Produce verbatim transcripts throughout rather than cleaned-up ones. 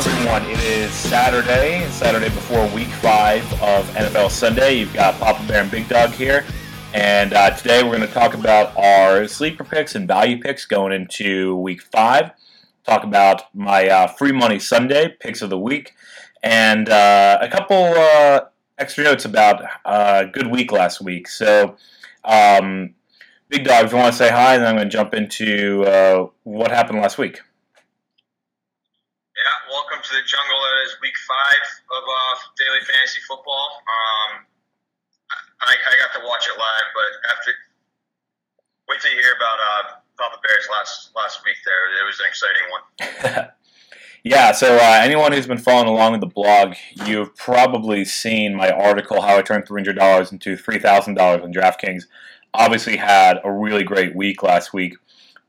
Everyone, it is Saturday, Saturday before Week Five of N F L Sunday. You've got Papa Bear and Big Dog here, and uh, today we're going to talk about our sleeper picks and value picks going into Week Five. Talk about my uh, free money Sunday picks of the week, and uh, a couple uh, extra notes about a uh, good week last week. So, um, Big Dog, if you want to say hi, and then I'm going to jump into uh, what happened last week. Yeah, welcome to the jungle. That is week five of uh, daily fantasy football. Um, I, I got to watch it live, but after wait till you hear about uh, Papa Bear's last last week there. It was an exciting one. Yeah, so uh, anyone who's been following along with the blog, you've probably seen my article, How I Turned three hundred dollars into three thousand dollars on DraftKings. Obviously had a really great week last week.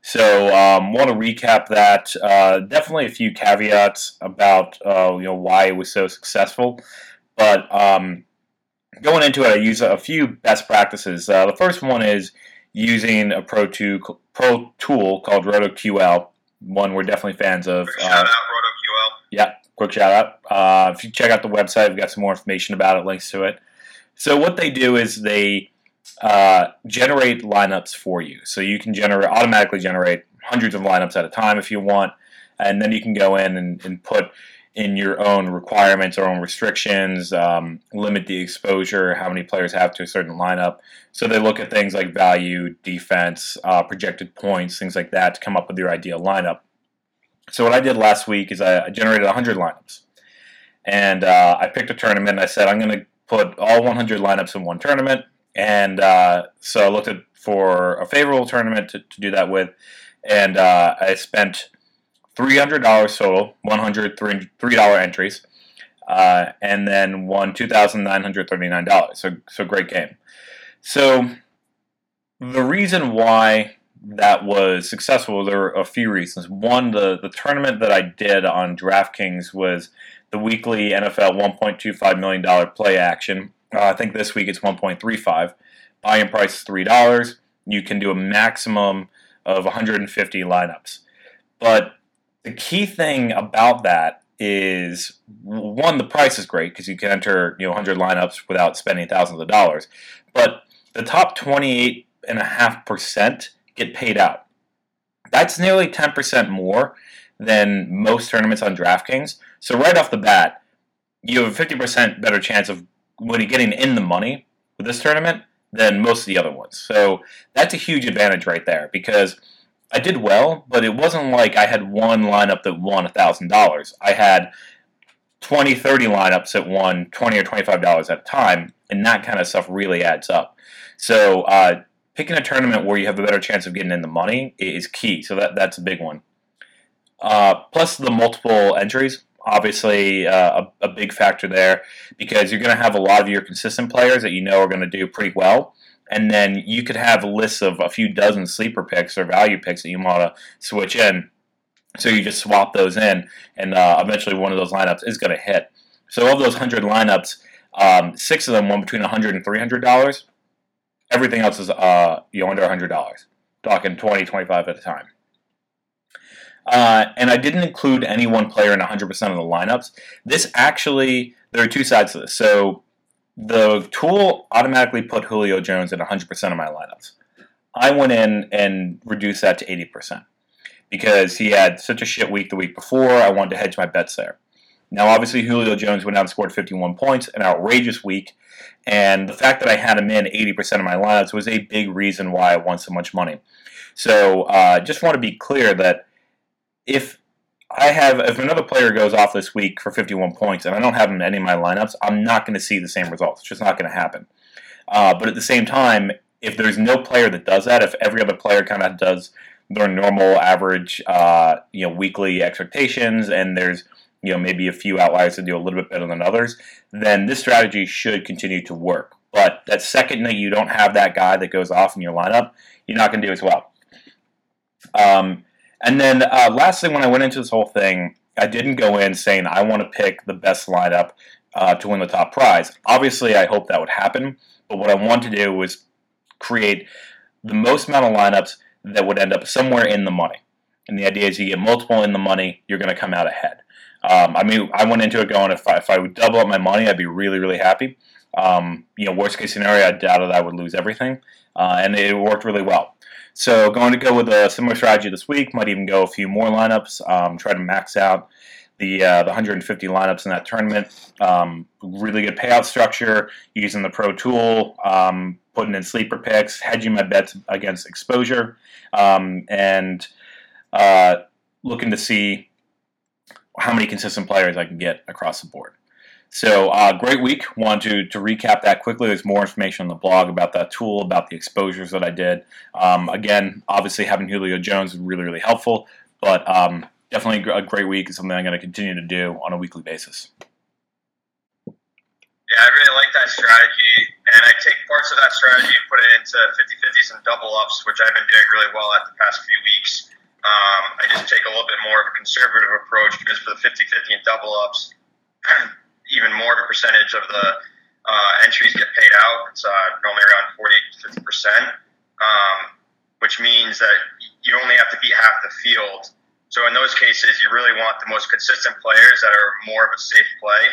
So, um, want to recap that. Uh, definitely a few caveats about uh, you know why it was so successful, but um, going into it, I use a few best practices. Uh, the first one is using a pro tool, pro tool called RotoQL. One we're definitely fans of. Quick shout uh, out RotoQL. Yeah, quick shout out. Uh, if you check out the website, we've got some more information about it, links to it. So what they do is they Uh, generate lineups for you, so you can generate automatically generate hundreds of lineups at a time if you want, and then you can go in and, and put in your own requirements or own restrictions, um, limit the exposure, how many players have to a certain lineup. So they look at things like value, defense, uh, projected points, things like that to come up with your ideal lineup. So what I did last week is I generated one hundred lineups, and uh, I picked a tournament and I said I'm going to put all one hundred lineups in one tournament. And uh, so I looked at for a favorable tournament to, to do that with, and uh, I spent three hundred dollars total, one hundred three dollars entries, uh, and then won two thousand nine hundred thirty-nine dollars. So, so great game. So the reason why that was successful, there were a few reasons. One, the, the tournament that I did on DraftKings was the weekly N F L one point two five million dollars play action. Uh, I think this week it's one point three five. Buy-in price is three dollars. You can do a maximum of one hundred fifty lineups. But the key thing about that is, one, the price is great because you can enter you know one hundred lineups without spending thousands of dollars. But the top twenty-eight point five percent get paid out. That's nearly ten percent more than most tournaments on DraftKings. So right off the bat, you have a fifty percent better chance of when you're getting in the money with this tournament than most of the other ones. So that's a huge advantage right there, because I did well, but it wasn't like I had one lineup that won one thousand dollars. I had twenty, thirty lineups that won twenty or twenty-five dollars at a time, and that kind of stuff really adds up. So uh, picking a tournament where you have a better chance of getting in the money is key, so that that's a big one. Uh, plus the multiple entries. Obviously, uh, a, a big factor there, because you're going to have a lot of your consistent players that you know are going to do pretty well, and then you could have lists of a few dozen sleeper picks or value picks that you want to switch in. So you just swap those in, and uh, eventually one of those lineups is going to hit. So of those one hundred lineups, um, six of them won between one hundred dollars and three hundred dollars. Everything else is uh, you know, under one hundred dollars, talking twenty, twenty-five at a time. Uh, and I didn't include any one player in one hundred percent of the lineups. This actually, there are two sides to this. So the tool automatically put Julio Jones in one hundred percent of my lineups. I went in and reduced that to eighty percent because he had such a shit week the week before. I wanted to hedge my bets there. Now, obviously, Julio Jones went out and scored fifty-one points, an outrageous week. And the fact that I had him in eighty percent of my lineups was a big reason why I won so much money. So I uh, just want to be clear that If I have, if another player goes off this week for fifty-one points and I don't have him in any of my lineups, I'm not going to see the same results. It's just not going to happen. Uh, but at the same time, if there's no player that does that, if every other player kind of does their normal average, uh, you know, weekly expectations, and there's you know, maybe a few outliers that do a little bit better than others, then this strategy should continue to work. But that second that you don't have that guy that goes off in your lineup, you're not going to do as well. Um, and then uh, lastly, when I went into this whole thing, I didn't go in saying I want to pick the best lineup uh, to win the top prize. Obviously, I hope that would happen. But what I want to do was create the most amount of lineups that would end up somewhere in the money. And the idea is you get multiple in the money, you're going to come out ahead. Um, I mean, I went into it going, if I, if I would double up my money, I'd be really, really happy. Um, you know, worst case scenario, I doubted I would lose everything. Uh, and it worked really well. So going to go with a similar strategy this week, might even go a few more lineups, um, try to max out the uh, the one hundred fifty lineups in that tournament. Um, really good payout structure, using the Pro Tool, um, putting in sleeper picks, hedging my bets against exposure, um, and uh, looking to see how many consistent players I can get across the board. So uh, great week. Want to, to recap that quickly. There's more information on the blog about that tool, about the exposures that I did. Um, again, obviously having Julio Jones is really, really helpful, but um, definitely a great week and something I'm going to continue to do on a weekly basis. Yeah, I really like that strategy, and I take parts of that strategy and put it into fifty-fifties and double-ups, which I've been doing really well at the past few weeks. Um, I just take a little bit more of a conservative approach because for the fifty-fifty and double ups, even more of a percentage of the uh, entries get paid out. It's uh, normally around forty to fifty percent, um, which means that you only have to beat half the field. So in those cases, you really want the most consistent players that are more of a safe play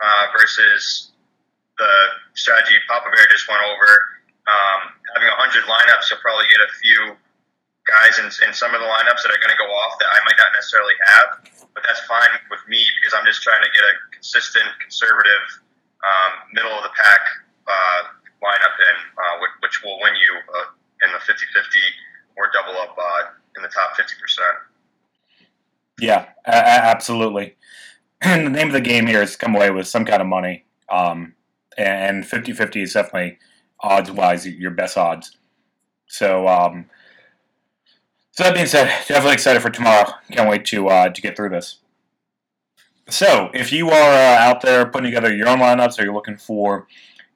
uh, versus the strategy PapaBear just went over. Um, having one hundred lineups, you'll probably get a few guys in, in some of the lineups that are going to go off that I might not necessarily have, but that's fine with me because I'm just trying to get a consistent, conservative, um, middle-of-the-pack uh, lineup in, uh, which, which will win you uh, in the fifty-fifty or double-up uh, in the top fifty percent. Yeah, a- absolutely. And the name of the game here is come away with some kind of money, um, and fifty-fifty is definitely, odds-wise, your best odds. So, um So that being said, definitely excited for tomorrow. Can't wait to uh, to get through this. So if you are uh, out there putting together your own lineups or you're looking for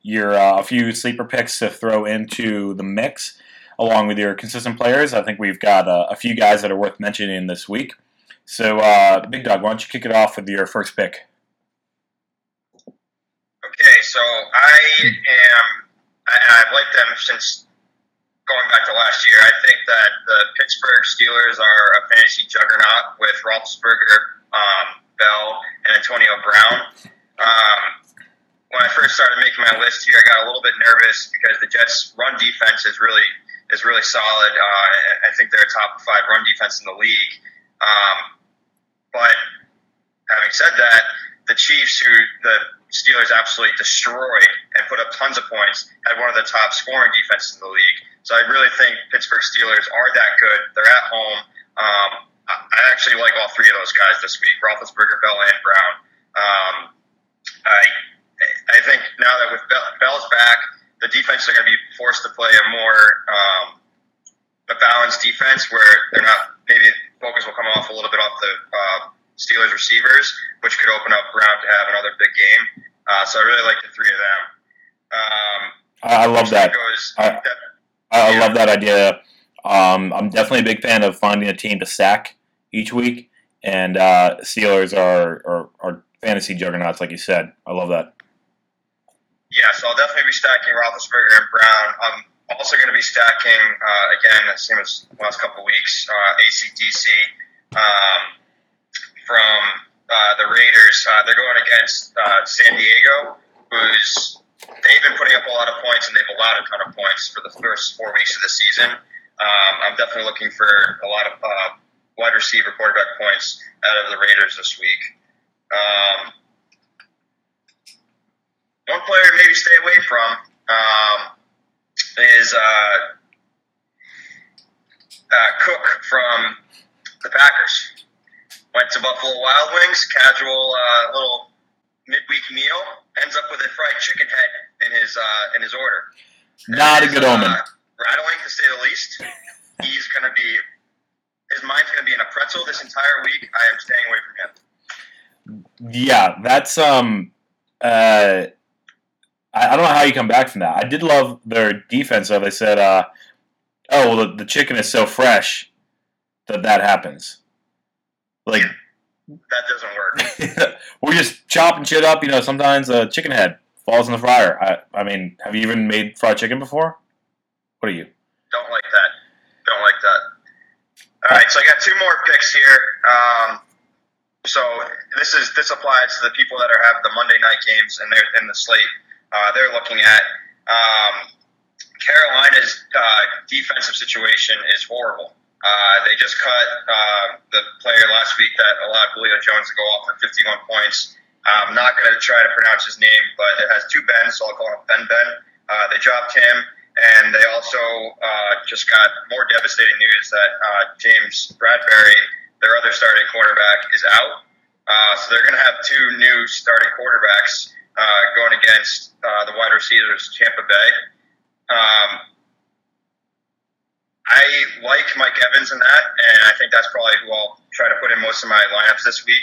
your uh, a few sleeper picks to throw into the mix along with your consistent players, I think we've got uh, a few guys that are worth mentioning this week. So uh, Big Dog, why don't you kick it off with your first pick? Okay, so I am I, I've liked them since going back to last year. I think that the Pittsburgh Steelers are a fantasy juggernaut with Roethlisberger, um, Bell, and Antonio Brown. Um, when I first started making my list here, I got a little bit nervous because the Jets' run defense is really is really solid. Uh, I think they're a top five run defense in the league. Um, but having said that, the Chiefs, who the Steelers absolutely destroyed and put up tons of points, had one of the top scoring defenses in the league. So I really think Pittsburgh Steelers are that good. They're at home. Um, I actually like all three of those guys this week, Roethlisberger, Bell, and Brown. Um, I I think now that with Bell, Bell's back, the defense are going to be forced to play a more um, a balanced defense where they're not – maybe focus will come off a little bit off the uh, Steelers receivers, which could open up Brown to have another big game. Uh, so I really like the three of them. Um, I love that. Goes, I- that I love that idea. Um, I'm definitely a big fan of finding a team to sack each week, and uh, Steelers are, are are fantasy juggernauts, like you said. I love that. Yeah, so I'll definitely be stacking Roethlisberger and Brown. I'm also going to be stacking, uh, again, same as the last couple of weeks, uh, A C D C um, from uh, the Raiders. Uh, they're going against uh, San Diego, who's... They've been putting up a lot of points, and they've allowed a ton of points for the first four weeks of the season. Um, I'm definitely looking for a lot of uh, wide receiver quarterback points out of the Raiders this week. Um, one player to maybe stay away from um, is uh, uh, Cook from the Packers. Went to Buffalo Wild Wings, casual uh, little midweek meal, ends up with a fried chicken head in his uh, in his order. Not a good omen. Uh, rattling, to say the least. He's going to be, his mind's going to be in a pretzel this entire week. I am staying away from him. Yeah, that's um. Uh, I, I don't know how you come back from that. I did love their defense, though. They said, uh, "Oh, well, the, the chicken is so fresh that that happens." Like yeah, that doesn't work. We're just chopping shit up, you know. Sometimes a chicken head falls in the fryer. I, I mean, have you even made fried chicken before? What are you? Don't like that. Don't like that. All right, so I got two more picks here. Um, so this is this applies to the people that are have the Monday night games and they're in the slate. Uh, they're looking at um, Carolina's uh, defensive situation is horrible. Uh, they just cut uh, the player last week that allowed Julio Jones to go off for fifty-one points. I'm not going to try to pronounce his name, but it has two Bens, so I'll call him Ben Ben. Uh, they dropped him. And they also uh, just got more devastating news that uh, James Bradberry, their other starting quarterback, is out. Uh, so they're going to have two new starting quarterbacks uh, going against uh, the wide receivers, Tampa Bay. Um, I like Mike Evans in that, and I think that's probably who I'll try to put in most of my lineups this week.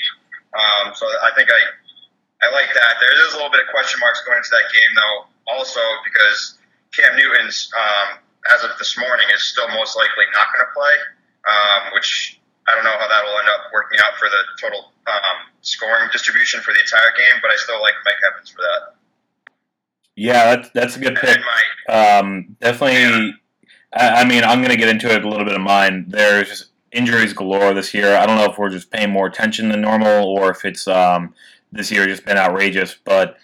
Um, so I think I, I like that. There is a little bit of question marks going into that game, though, also because Cam Newton's, um, as of this morning, is still most likely not going to play, um, which I don't know how that will end up working out for the total um, scoring distribution for the entire game, but I still like Mike Evans for that. Yeah, that's, that's a good pick. My, um, definitely, yeah. I, I mean, I'm going to get into it a little bit of mine. There's just injuries galore this year. I don't know if we're just paying more attention than normal or if it's um, this year just been outrageous, but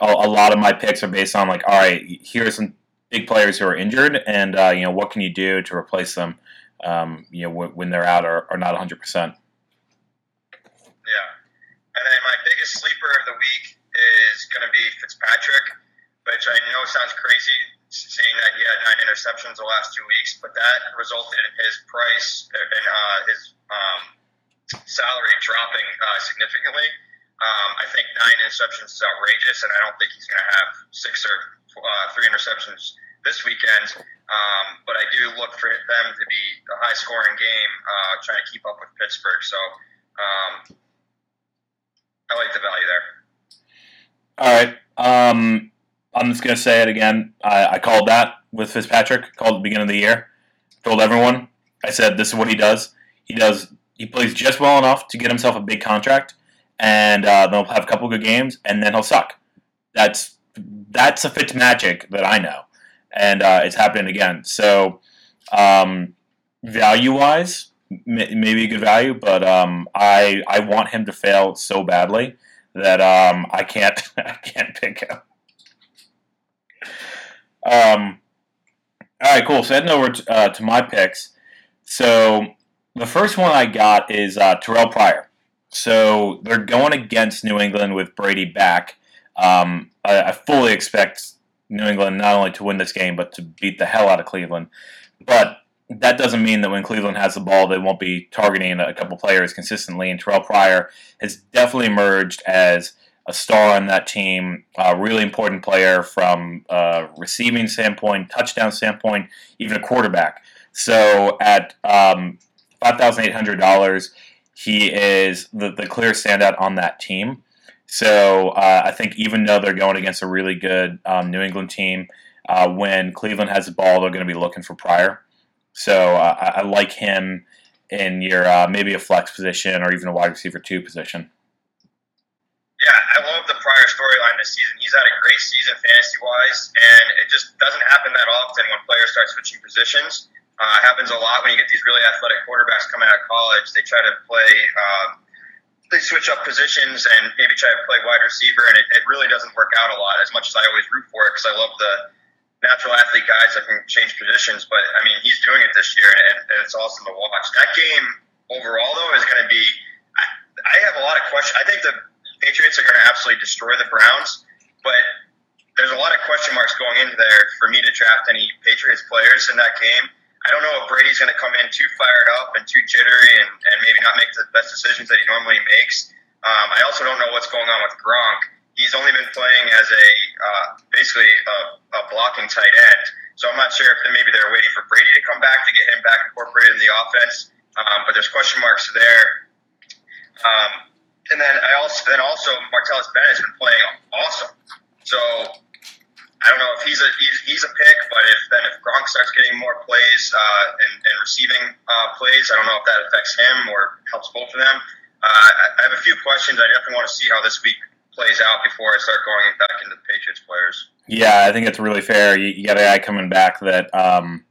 a, a lot of my picks are based on, like, all right, here's some big players who are injured, and uh, you know, what can you do to replace them? Um, you know, w- when they're out or, or not one hundred percent. Yeah, and then my biggest sleeper of the week is going to be Fitzpatrick, which I know sounds crazy, seeing that he had nine interceptions the last two weeks, but that resulted in his price and uh, his um, salary dropping uh, significantly. Um, I think nine interceptions is outrageous, and I don't think he's going to have six or uh, three interceptions this weekend. Um, but I do look for them to be a high-scoring game, uh, trying to keep up with Pittsburgh. So um, I like the value there. All right. Um, I'm just going to say it again. I, I called that with Fitzpatrick, called it the beginning of the year, told everyone. I said this is what he does. He does. He plays just well enough to get himself a big contract, and uh, they'll have a couple good games, and then he'll suck. That's that's a Fitz magic that I know, and uh, it's happening again. So, um, value-wise, may, maybe a good value, but um, I I want him to fail so badly that um, I can't I can't pick him. Um, all right, cool. So heading over to, uh, to my picks. So the first one I got is uh, Terrell Pryor. So they're going against New England with Brady back. Um, I, I fully expect New England not only to win this game, but to beat the hell out of Cleveland. But that doesn't mean that when Cleveland has the ball, they won't be targeting a couple players consistently. And Terrell Pryor has definitely emerged as a star on that team, a really important player from a receiving standpoint, touchdown standpoint, even a quarterback. So at um, five thousand eight hundred dollars, he is the, the clear standout on that team. So uh, I think even though they're going against a really good um, New England team, uh, when Cleveland has the ball, they're going to be looking for Pryor. So uh, I, I like him in your uh, maybe a flex position or even a wide receiver two position. Yeah, I love the Pryor storyline this season. He's had a great season fantasy-wise, and it just doesn't happen that often when players start switching positions. Uh, happens a lot when you get these really athletic quarterbacks coming out of college. They try to play, um, they switch up positions and maybe try to play wide receiver, and it, it really doesn't work out a lot, as much as I always root for it, because I love the natural athlete guys that can change positions. But, I mean, he's doing it this year, and, and it's awesome to watch. That game overall, though, is going to be I, I have a lot of questions. I think the Patriots are going to absolutely destroy the Browns, but there's a lot of question marks going into there for me to draft any Patriots players in that game. I don't know if Brady's going to come in too fired up and too jittery and, and maybe not make the best decisions that he normally makes. Um, I also don't know what's going on with Gronk. He's only been playing as a uh, basically a, a blocking tight end. So I'm not sure if maybe they're waiting for Brady to come back to get him back incorporated in the offense. Um, but there's question marks there. Um, And then I also then also Martellus Bennett's been playing awesome. So I don't know if he's a he's, he's a pick, but if then if Gronk starts getting more plays uh, and, and receiving uh, plays, I don't know if that affects him or helps both of them. Uh, I, I have a few questions. I definitely want to see how this week plays out before I start going back into the Patriots players. Yeah, I think it's really fair. You, you got a guy coming back that um,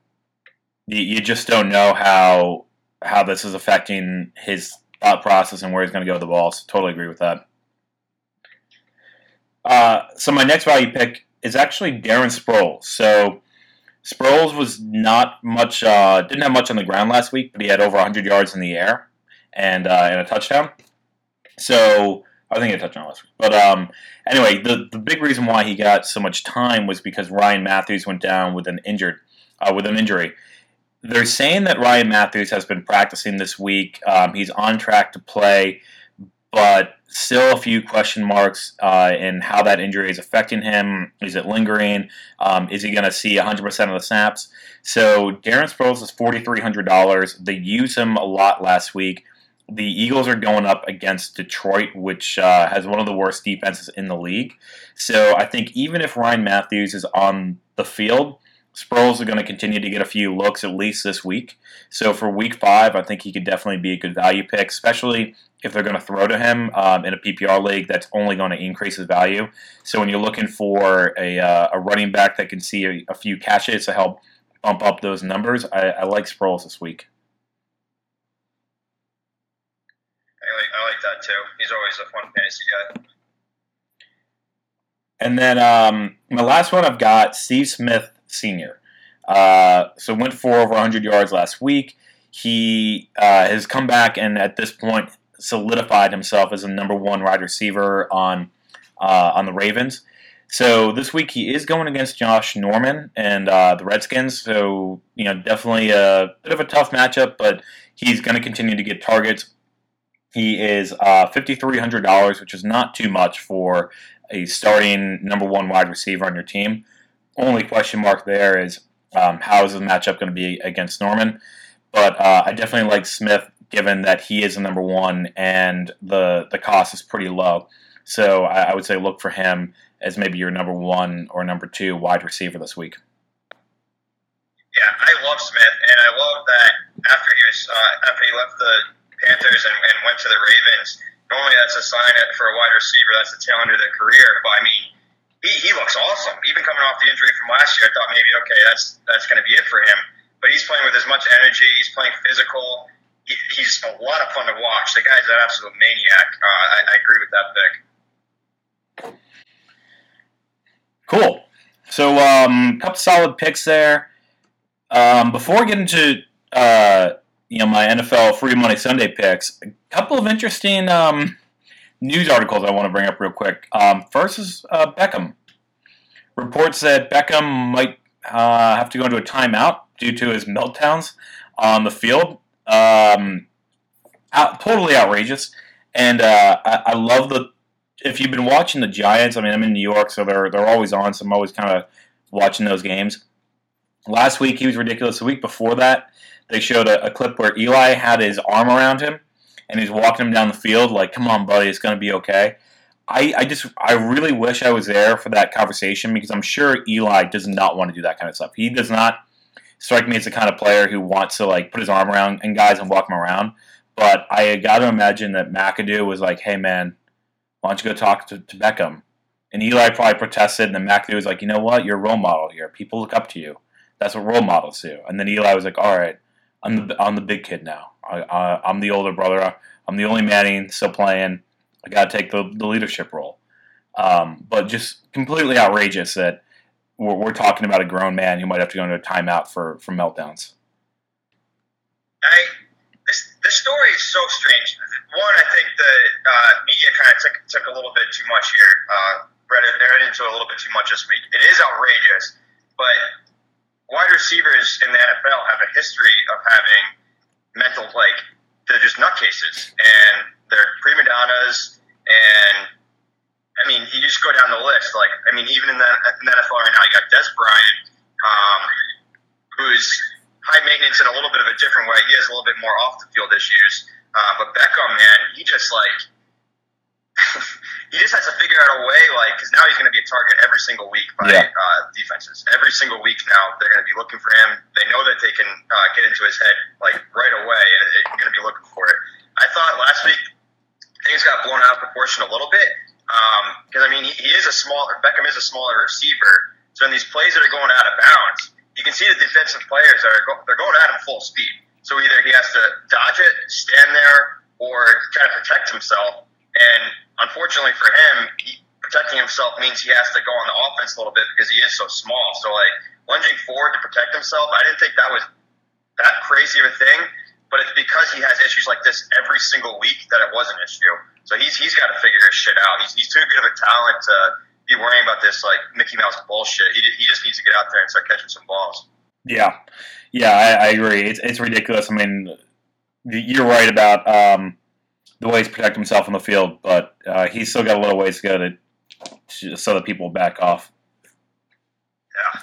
you, you just don't know how how this is affecting his thought process and where he's going to go with the ball. So totally agree with that. Uh, so my next value pick is actually Darren Sproles. So Sproles was not much, uh, didn't have much on the ground last week, but he had over one hundred yards in the air and uh, and a touchdown. So I think he had a touchdown last week. But um, anyway, the, the big reason why he got so much time was because Ryan Matthews went down with an injured uh, with an injury. They're saying that Ryan Matthews has been practicing this week. Um, he's on track to play, but still a few question marks uh, in how that injury is affecting him. Is it lingering? Um, is he going to see one hundred percent of the snaps? So Darren Sproles is four thousand three hundred dollars. They used him a lot last week. The Eagles are going up against Detroit, which uh, has one of the worst defenses in the league. So I think even if Ryan Matthews is on the field, Sproles are going to continue to get a few looks at least this week. So for week five, I think he could definitely be a good value pick, especially if they're going to throw to him um, in a P P R league. That's only going to increase his value. So when you're looking for a, uh, a running back that can see a, a few catches to help bump up those numbers, I, I like Sproles this week. I like, I like that too. He's always a fun fantasy guy. And then um, my last one I've got, Steve Smith Senior. Uh, so went for over one hundred yards last week. He uh, has come back and at this point solidified himself as a number one wide receiver on uh, on the Ravens. So this week he is going against Josh Norman and uh, the Redskins. So you know, definitely a bit of a tough matchup, but he's going to continue to get targets. He is uh, five thousand three hundred dollars, which is not too much for a starting number one wide receiver on your team. Only question mark there is um, how is the matchup going to be against Norman? But uh, I definitely like Smith, given that he is the number one and the the cost is pretty low. So I, I would say look for him as maybe your number one or number two wide receiver this week. Yeah, I love Smith, and I love that after he was uh, after he left the Panthers and, and went to the Ravens. Normally, that's a sign for a wide receiver. That's the tail end of their career. But I mean, He, he looks awesome. Even coming off the injury from last year, I thought maybe, okay, that's that's going to be it for him. But he's playing with as much energy. He's playing physical. He, he's a lot of fun to watch. The guy's an absolute maniac. Uh, I, I agree with that pick. Cool. So a um, couple solid picks there. Um, before getting to uh, you know my N F L Free Money Sunday picks, a couple of interesting um, – news articles I want to bring up real quick. Um, first is uh, Beckham. Reports that Beckham might uh, have to go into a timeout due to his meltdowns on the field. Um, out, totally outrageous. And uh, I, I love the... If you've been watching the Giants, I mean, I'm in New York, so they're they're always on, so I'm always kind of watching those games. Last week, he was ridiculous. The week before that, they showed a, a clip where Eli had his arm around him, and he's walking him down the field like, come on, buddy, it's going to be okay. I, I just, I really wish I was there for that conversation because I'm sure Eli does not want to do that kind of stuff. He does not strike me as the kind of player who wants to, like, put his arm around and guys and walk him around. But I got to imagine that McAdoo was like, hey, man, why don't you go talk to, to Beckham? And Eli probably protested, and then McAdoo was like, you know what, you're a role model here. People look up to you. That's what role models do. And then Eli was like, all right, I'm the, I'm the big kid now. I, I, I'm the older brother. I'm the only Manning still playing. I got to take the, the leadership role. Um, but just completely outrageous that we're, we're talking about a grown man who might have to go into a timeout for, for meltdowns. I this this story is so strange. One, I think the uh, media kind of took took a little bit too much here. Uh, read it, read into it a little bit too much this week. It is outrageous, but wide receivers in the N F L have a history of having mental, like, they're just nutcases, and they're prima donnas, and, I mean, you just go down the list. Like, I mean, even in the, in the N F L right now, you got Des Bryant, um, who's high maintenance in a little bit of a different way. He has a little bit more off-the-field issues. Uh, but Beckham, man, he just, like, he just has to figure out a way, like, because now he's going to be a target every single week by yeah. uh, defenses. Every single week now, they're going to be looking for him. They know that they can uh, get into his head, like, right away, and they're going to be looking for it. I thought last week things got blown out of proportion a little bit, because, um, I mean, he, he is a smaller, Beckham is a smaller receiver, so in these plays that are going out of bounds, you can see the defensive players are go- they're going at him full speed. So either he has to dodge it, stand there, or try to protect himself. And unfortunately for him, he, protecting himself means he has to go on the offense a little bit because he is so small. So, like, lunging forward to protect himself, I didn't think that was that crazy of a thing. But it's because he has issues like this every single week that it was an issue. So he's he's got to figure his shit out. He's, he's too good of a talent to be worrying about this, like, Mickey Mouse bullshit. He, he just needs to get out there and start catching some balls. Yeah, yeah, I, I agree. It's it's ridiculous. I mean, you're right about um, the way he's protecting himself on the field, but uh, he's still got a little ways to go to, so that people back off.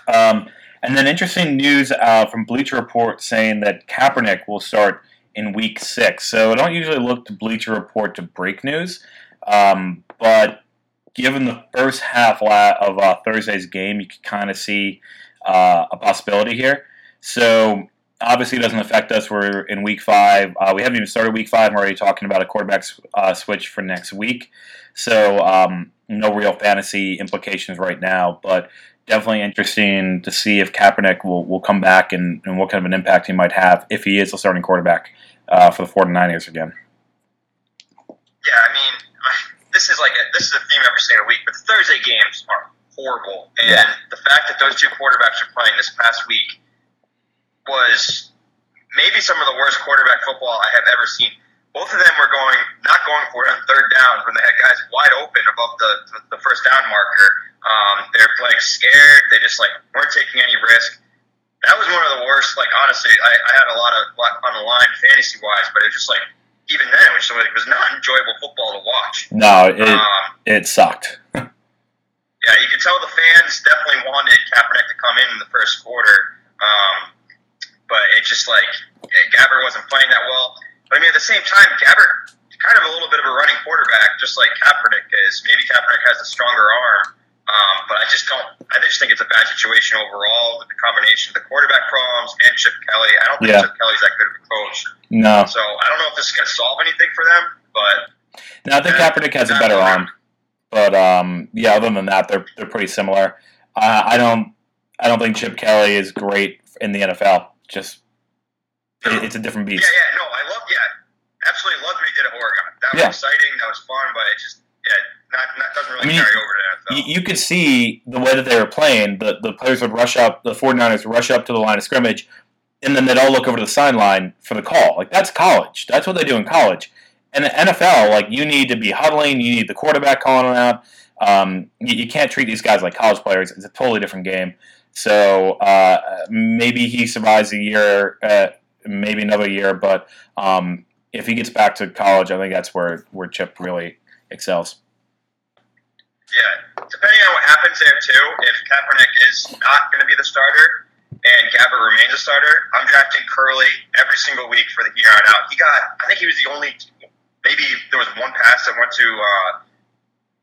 Yeah. Um, and then interesting news uh, from Bleacher Report saying that Kaepernick will start in week six. So I don't usually look to Bleacher Report to break news, um, but given the first half of uh, Thursday's game, you can kind of see Uh, a possibility here. So obviously it doesn't affect us. We're in week five. Uh, we haven't even started week five. We're already talking about a quarterback uh, switch for next week. So um, no real fantasy implications right now, but definitely interesting to see if Kaepernick will, will come back and, and what kind of an impact he might have if he is a starting quarterback uh, for the forty-niners again. Yeah, I mean, this is like a, this is a theme every single week, but the Thursday games are horrible, and yeah. the fact that those two quarterbacks are playing this past week was maybe some of the worst quarterback football I have ever seen. Both of them were going, not going for it on third down when they had guys wide open above the the first down marker. Um, they're playing scared. They just like weren't taking any risk. That was one of the worst. Like honestly, I, I had a lot of lot on the line fantasy wise, but it was just like even then, it was, it was not enjoyable football to watch. No, it um, it sucked. Yeah, you can tell the fans definitely wanted Kaepernick to come in in the first quarter, um, but it's just like Gabbert wasn't playing that well. But I mean, at the same time, Gabbert kind of a little bit of a running quarterback, just like Kaepernick is. Maybe Kaepernick has a stronger arm, um, but I just don't. I just think it's a bad situation overall with the combination of the quarterback problems and Chip Kelly. I don't think yeah. Chip Kelly's that good of a coach. No. So I don't know if this is going to solve anything for them, but now I think yeah, Kaepernick has a better arm. But um, yeah, other than that, they're they're pretty similar. Uh, I don't I don't think Chip Kelly is great in the N F L. Just no. it, it's a different beast. Yeah, yeah, no, I love yeah, absolutely loved what he did at Oregon. That was yeah. exciting, that was fun, but it just yeah, not not doesn't really I mean, carry over to the N F L. You, you could see the way that they were playing. The the players would rush up, the forty-niners would rush up to the line of scrimmage, and then they'd all look over to the sideline for the call. Like that's college. That's what they do in college. And the N F L, like, you need to be huddling. You need the quarterback calling them out. Um, you, you can't treat these guys like college players. It's a totally different game. So uh, maybe he survives a year, uh, maybe another year. But um, if he gets back to college, I think that's where, where Chip really excels. Yeah, depending on what happens there, too, if Kaepernick is not going to be the starter and Gabbert remains a starter, I'm drafting Curley every single week for the year on out. He got – I think he was the only – maybe there was one pass that went to, uh,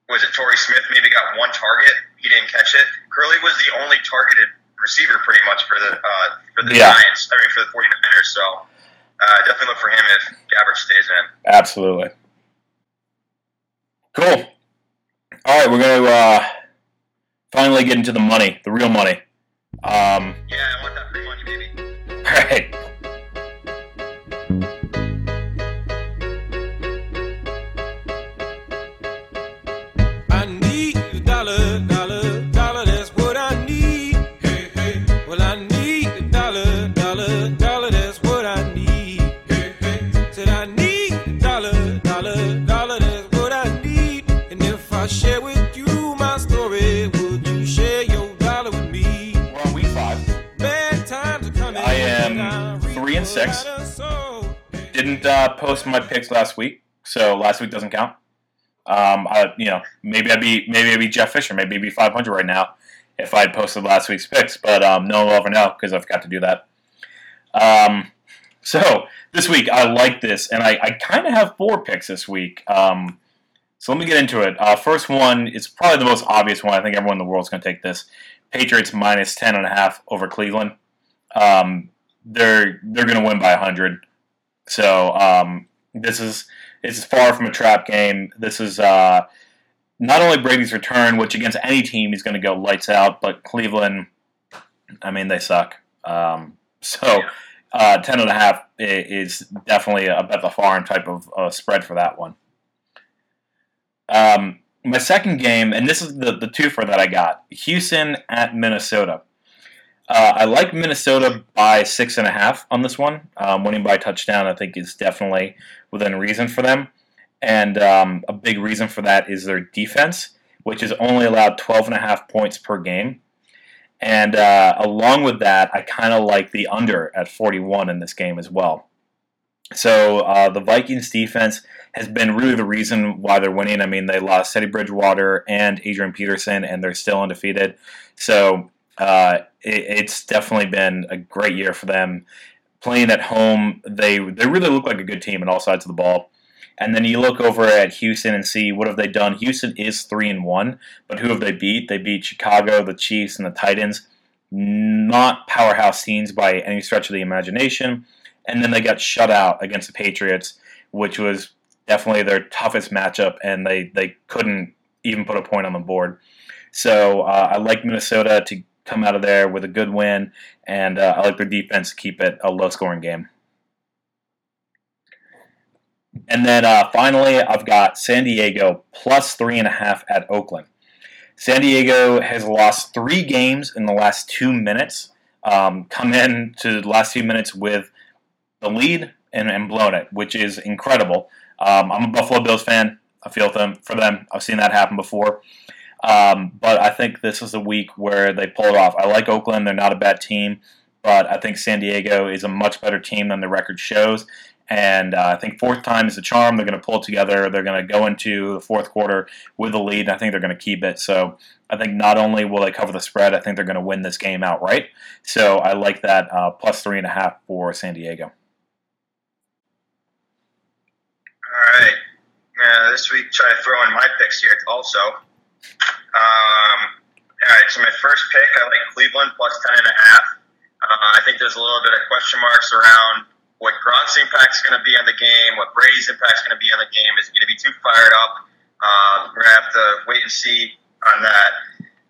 was it Torrey Smith? Maybe got one target. He didn't catch it. Curley was the only targeted receiver pretty much for the uh, for the yeah. Giants. I mean, for the forty-niners. So uh, definitely look for him if Gabbert stays in. Absolutely. Cool. All right, we're going to uh, finally get into the money, the real money. Um, yeah, I want that free money, baby. All right. Six. Didn't uh, post my picks last week, so last week doesn't count. Um, I, you know, maybe I'd be maybe I'd be Jeff Fisher, maybe I'd be five hundred right now if I had posted last week's picks. But um, no one will ever know because I forgot to do that. Um, so this week I like this, and I, I kind of have four picks this week. Um, So let me get into it. Uh, first one is probably the most obvious one. I think everyone in the world is going to take this. Patriots minus ten and a half over Cleveland. Um, they're they're going to win by one hundred. So um, this is this is far from a trap game. This is uh, not only Brady's return, which against any team he's going to go lights out, but Cleveland, I mean, they suck. Um, so uh, ten and a half is definitely a bet the farm type of uh, spread for that one. Um, my second game, and this is the, the twofer that I got, Houston at Minnesota. Uh, I like Minnesota by six and a half on this one. Um, winning by a touchdown, I think, is definitely within reason for them. And um, a big reason for that is their defense, which is only allowed twelve and a half points per game. And uh, along with that, I kind of like the under at forty-one in this game as well. So uh, the Vikings defense has been really the reason why they're winning. I mean, they lost Teddy Bridgewater and Adrian Peterson, and they're still undefeated. So uh, it, it's definitely been a great year for them. Playing at home, they they really look like a good team on all sides of the ball. And then you look over at Houston and see what have they done. Houston is three and one, but who have they beat? They beat Chicago, the Chiefs, and the Titans. Not powerhouse teams by any stretch of the imagination. And then they got shut out against the Patriots, which was definitely their toughest matchup, and they, they couldn't even put a point on the board. So uh, I like Minnesota to come out of there with a good win, and uh, I like their defense to keep it a low-scoring game. And then uh, finally, I've got San Diego plus three and a half at Oakland. San Diego has lost three games in the last two minutes, um, come in to the last few minutes with the lead and, and blown it, which is incredible. Um, I'm a Buffalo Bills fan. I feel them for them. I've seen that happen before. Um, but I think this is the week where they pull it off. I like Oakland. They're not a bad team. But I think San Diego is a much better team than the record shows. And uh, I think fourth time is the charm. They're going to pull it together. They're going to go into the fourth quarter with the lead, and I think they're going to keep it. So I think not only will they cover the spread, I think they're going to win this game outright. So I like that uh, plus three and a half for San Diego. All right. Uh, this week, try to throw in my picks here also. Um, all right, so my first pick, I like Cleveland plus ten and a half. Uh, I think there's a little bit of question marks around what Gronk's impact is going to be on the game, what Brady's impact is going to be on the game. Is he going to be too fired up? Uh, we're going to have to wait and see on that.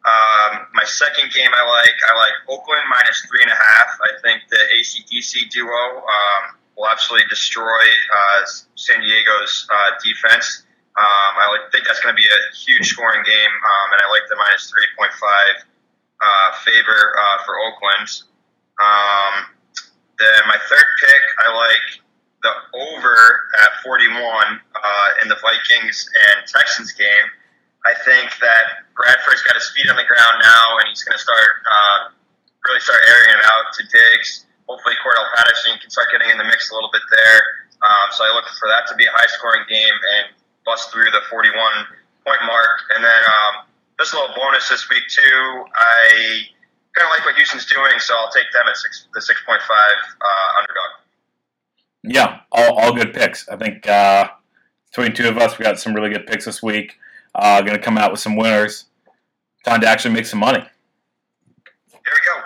Um, my second game I like, I like Oakland minus three and a half. I think the A C D C duo um, will absolutely destroy uh, San Diego's uh, defense. Um, I like, think that's going to be a huge scoring game, um, and I like the minus three point five uh, favor uh, for Oakland. Um, Then my third pick, I like the over at forty-one uh, in the Vikings and Texans game. I think that Bradford's got his feet on the ground now, and he's going to start uh, really start airing it out to Diggs. Hopefully, Cordell Patterson can start getting in the mix a little bit there. Um, so I look for that to be a high-scoring game and bust through the forty-one point mark. And then um, this little bonus this week, too, I... kind of like what Houston's doing, so I'll take them at six, the six point five uh, underdog. Yeah, all, all good picks. I think uh, between the two of us, we got some really good picks this week. Uh, going to come out with some winners. Time to actually make some money. There we go.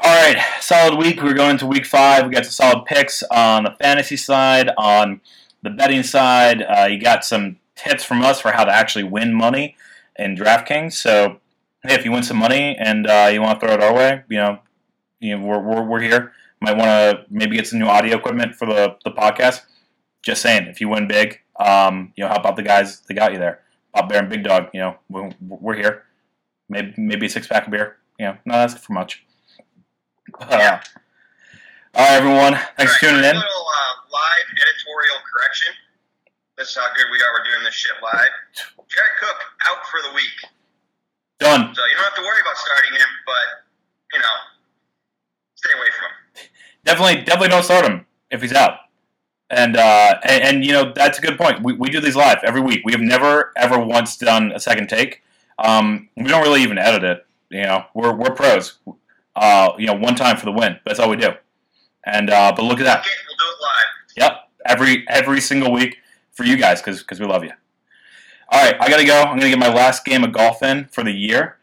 All right, solid week. We're going to week five. We got some solid picks on the fantasy side, on the betting side. Uh, you got some tips from us for how to actually win money in DraftKings. So, hey, if you win some money and uh, you want to throw it our way, you know, you know we're, we're we're here. Might want to maybe get some new audio equipment for the, the podcast. Just saying, if you win big, um, you know, help out the guys that got you there. Pop Bear and Big Dog, you know, we're, we're here. Maybe maybe a six pack of beer. You know, not asking for much. Uh, yeah. All right, everyone. Thanks for tuning in. A little uh, live editorial correction. That's how good we are. We're doing this shit live. Jared Cook out for the week. Done. So you don't have to worry about starting him, but, you know, stay away from him. Definitely definitely don't start him if he's out. And, uh, and, and you know, that's a good point. We we do these live every week. We have never, ever once done a second take. Um, we don't really even edit it. You know, we're we're pros. Uh, you know, one time for the win. That's all we do. And uh, but look at that. Okay, we'll do it live. Yep. Every, every single week for you guys because because we love you. All right, I got to go. I'm going to get my last game of golf in for the year,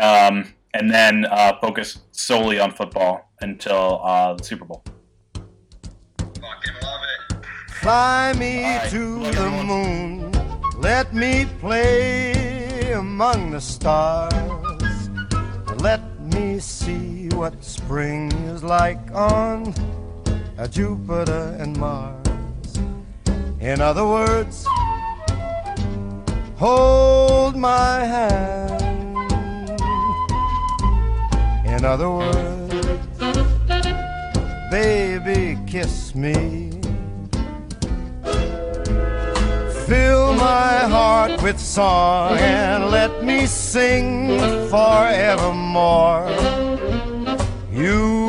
um, and then uh, focus solely on football until uh, the Super Bowl. Fucking love it. Fly me right. to love the everyone. Moon. Let me play among the stars. Let me see what spring is like on Jupiter and Mars. In other words, hold my hand. In other words, baby, kiss me. Fill my heart with song and let me sing forevermore. You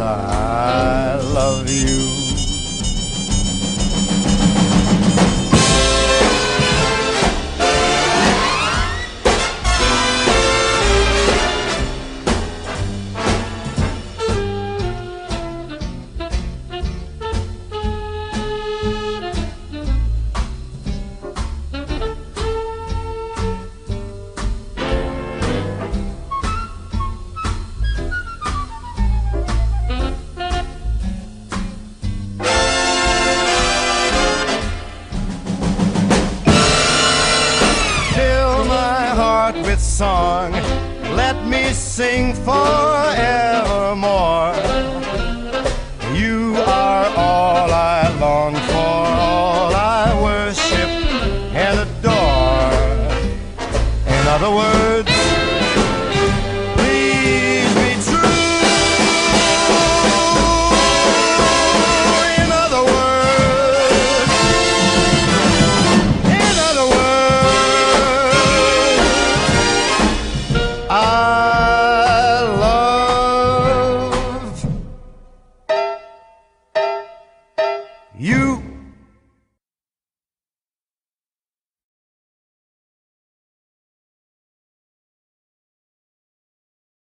I love you. Song, let me sing forevermore. You are all I long for, all I worship and adore. In other words, please be true. In other words, in other words, I love you.